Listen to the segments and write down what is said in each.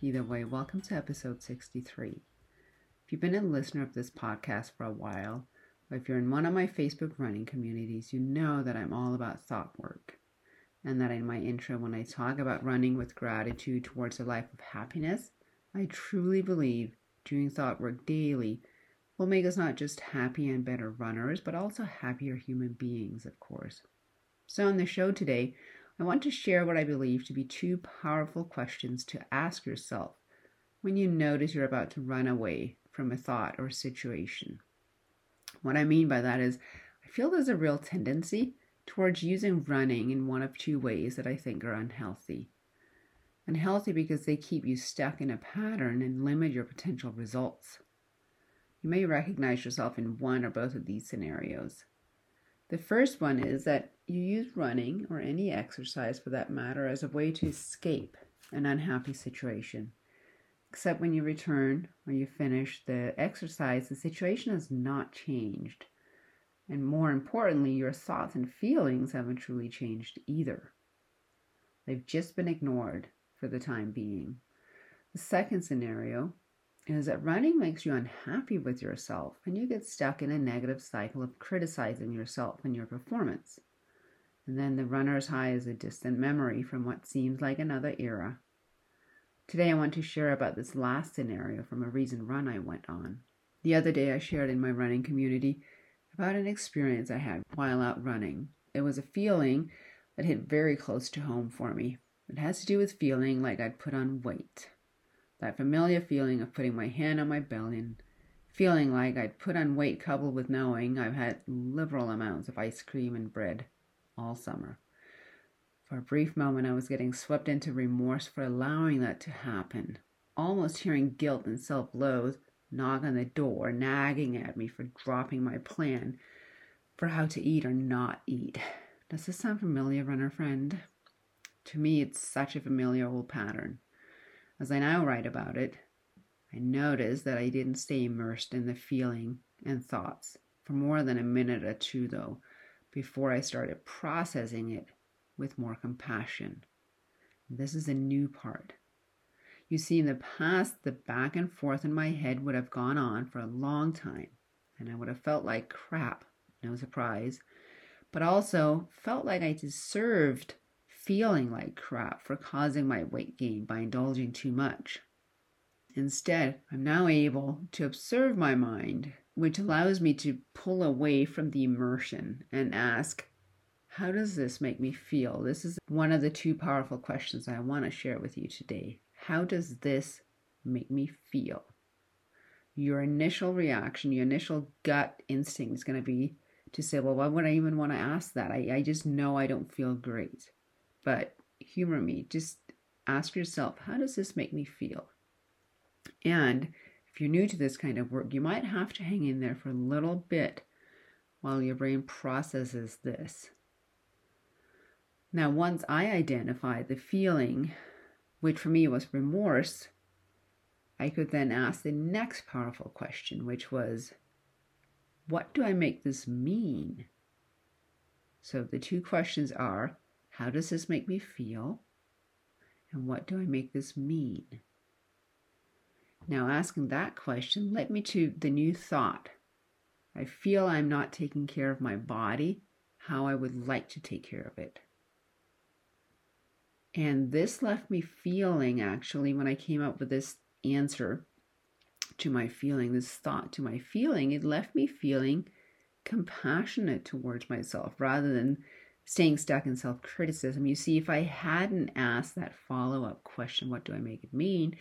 Either way, welcome to episode 63. If you've been a listener of this podcast for a while, or if you're in one of my Facebook running communities, you know that I'm all about thought work, and that in my intro when I talk about running with gratitude towards a life of happiness, I truly believe doing thought work daily will make us not just happy and better runners, but also happier human beings, of course. So on the show today, I want to share what I believe to be two powerful questions to ask yourself when you notice you're about to run away from a thought or situation. What I mean by that is, I feel there's a real tendency towards using running in one of two ways that I think are unhealthy. Unhealthy because they keep you stuck in a pattern and limit your potential results. You may recognize yourself in one or both of these scenarios. The first one is that you use running, or any exercise for that matter, as a way to escape an unhappy situation. Except when you return or you finish the exercise, the situation has not changed. And more importantly, your thoughts and feelings haven't truly changed either. They've just been ignored for the time being. The second scenario is that running makes you unhappy with yourself, and you get stuck in a negative cycle of criticizing yourself and your performance. And then the runner's high is a distant memory from what seems like another era. Today I want to share about this last scenario from a recent run I went on. The other day I shared in my running community about an experience I had while out running. It was a feeling that hit very close to home for me. It has to do with feeling like I'd put on weight. That familiar feeling of putting my hand on my belly and feeling like I'd put on weight, coupled with knowing I've had liberal amounts of ice cream and bread all summer. For a brief moment, I was getting swept into remorse for allowing that to happen, almost hearing guilt and self-loathe knock on the door, nagging at me for dropping my plan for how to eat or not eat. Does this sound familiar, runner friend? To me, it's such a familiar old pattern. As I now write about it, I noticed that I didn't stay immersed in the feeling and thoughts for more than a minute or two, though, before I started processing it with more compassion. This is a new part. You see, in the past, the back and forth in my head would have gone on for a long time, and I would have felt like crap, no surprise, but also felt like I deserved feeling like crap for causing my weight gain by indulging too much. Instead, I'm now able to observe my mind, which allows me to pull away from the immersion and ask, how does this make me feel? This is one of the two powerful questions I want to share with you today. How does this make me feel? Your initial reaction, your initial gut instinct is going to be to say, well, why would I even want to ask that? I just know I don't feel great. But humor me. Just ask yourself, how does this make me feel? And if you're new to this kind of work, you might have to hang in there for a little bit while your brain processes this. Now, once I identified the feeling, which for me was remorse, I could then ask the next powerful question, which was, what do I make this mean? So the two questions are, how does this make me feel? And what do I make this mean? Now, asking that question led me to the new thought. I feel I'm not taking care of my body how I would like to take care of it. And this left me feeling, actually, when I came up with this answer, to my feeling, this thought to my feeling, it left me feeling compassionate towards myself rather than staying stuck in self-criticism. You see, if I hadn't asked that follow-up question, what do I make it mean?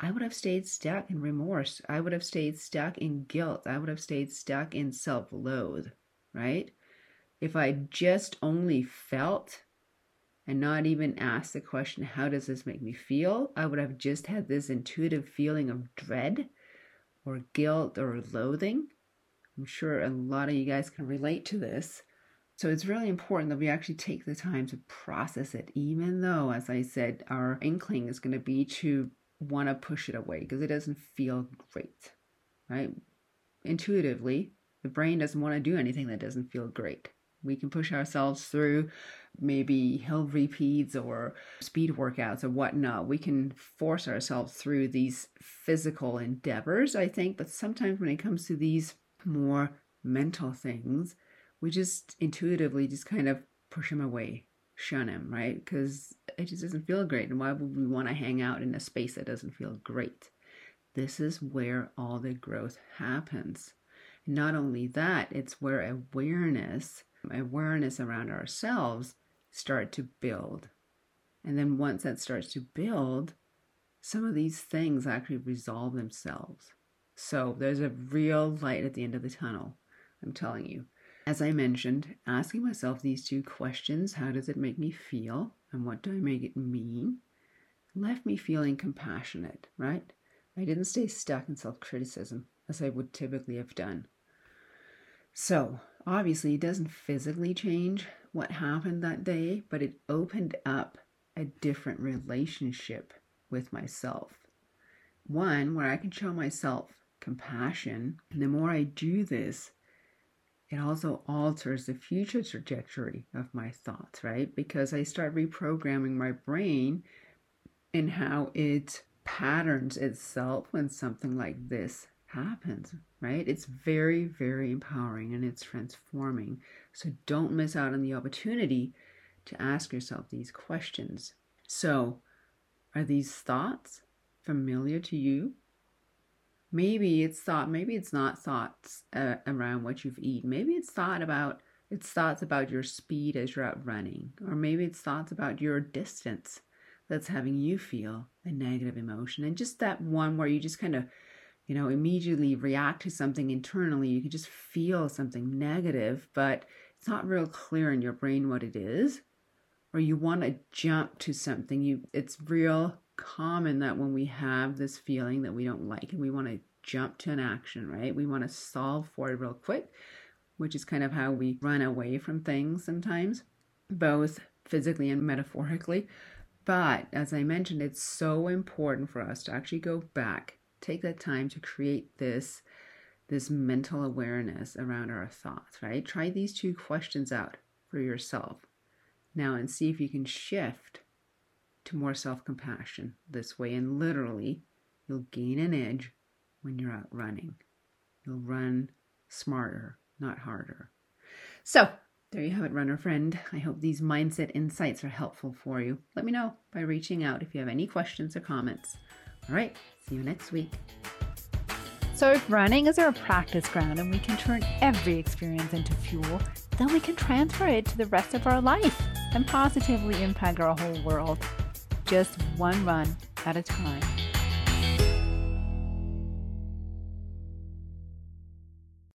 I would have stayed stuck in remorse. I would have stayed stuck in guilt. I would have stayed stuck in self-loathe, right? If I just only felt and not even asked the question, how does this make me feel? I would have just had this intuitive feeling of dread or guilt or loathing. I'm sure a lot of you guys can relate to this. So it's really important that we actually take the time to process it, even though, as I said, our inkling is going to be to want to push it away because it doesn't feel great, right? Intuitively, the brain doesn't want to do anything that doesn't feel great. We can push ourselves through maybe hill repeats or speed workouts or whatnot. We can force ourselves through these physical endeavors, I think. But sometimes when it comes to these more mental things, we just intuitively just kind of push them away, shun them, right? Because it just doesn't feel great. And why would we want to hang out in a space that doesn't feel great? This is where all the growth happens. Not only that, it's where awareness around ourselves start to build. And then once that starts to build, some of these things actually resolve themselves. So there's a real light at the end of the tunnel, I'm telling you. As I mentioned, asking myself these two questions, how does it make me feel and what do I make it mean, left me feeling compassionate, right? I didn't stay stuck in self-criticism as I would typically have done. So obviously, it doesn't physically change what happened that day, but it opened up a different relationship with myself. One where I can show myself compassion. And the more I do this, it also alters the future trajectory of my thoughts, right? Because I start reprogramming my brain in how it patterns itself when something like this happens, right? It's very, very empowering and it's transforming. So don't miss out on the opportunity to ask yourself these questions. So are these thoughts familiar to you? Maybe it's thought, maybe it's not thoughts around what you've eaten. Maybe it's thoughts about your speed as you're out running, or maybe it's thoughts about your distance that's having you feel a negative emotion. And just that one where you just kind of, you know, immediately react to something internally. You can just feel something negative, but it's not real clear in your brain what it is, or you want to jump to something. It's real common that when we have this feeling that we don't like and we want to jump to an action, right? We want to solve for it real quick, which is kind of how we run away from things sometimes, both physically and metaphorically. But as I mentioned, it's so important for us to actually go back, take that time to create this mental awareness around our thoughts, right? Try these two questions out for yourself now and see if you can shift to more self-compassion this way. And literally, you'll gain an edge when you're out running. You'll run smarter, not harder. So there you have it, runner friend. I hope these mindset insights are helpful for you. Let me know by reaching out if you have any questions or comments. All right, see you next week. So if running is our practice ground and we can turn every experience into fuel, then we can transfer it to the rest of our life and positively impact our whole world. Just one run at a time.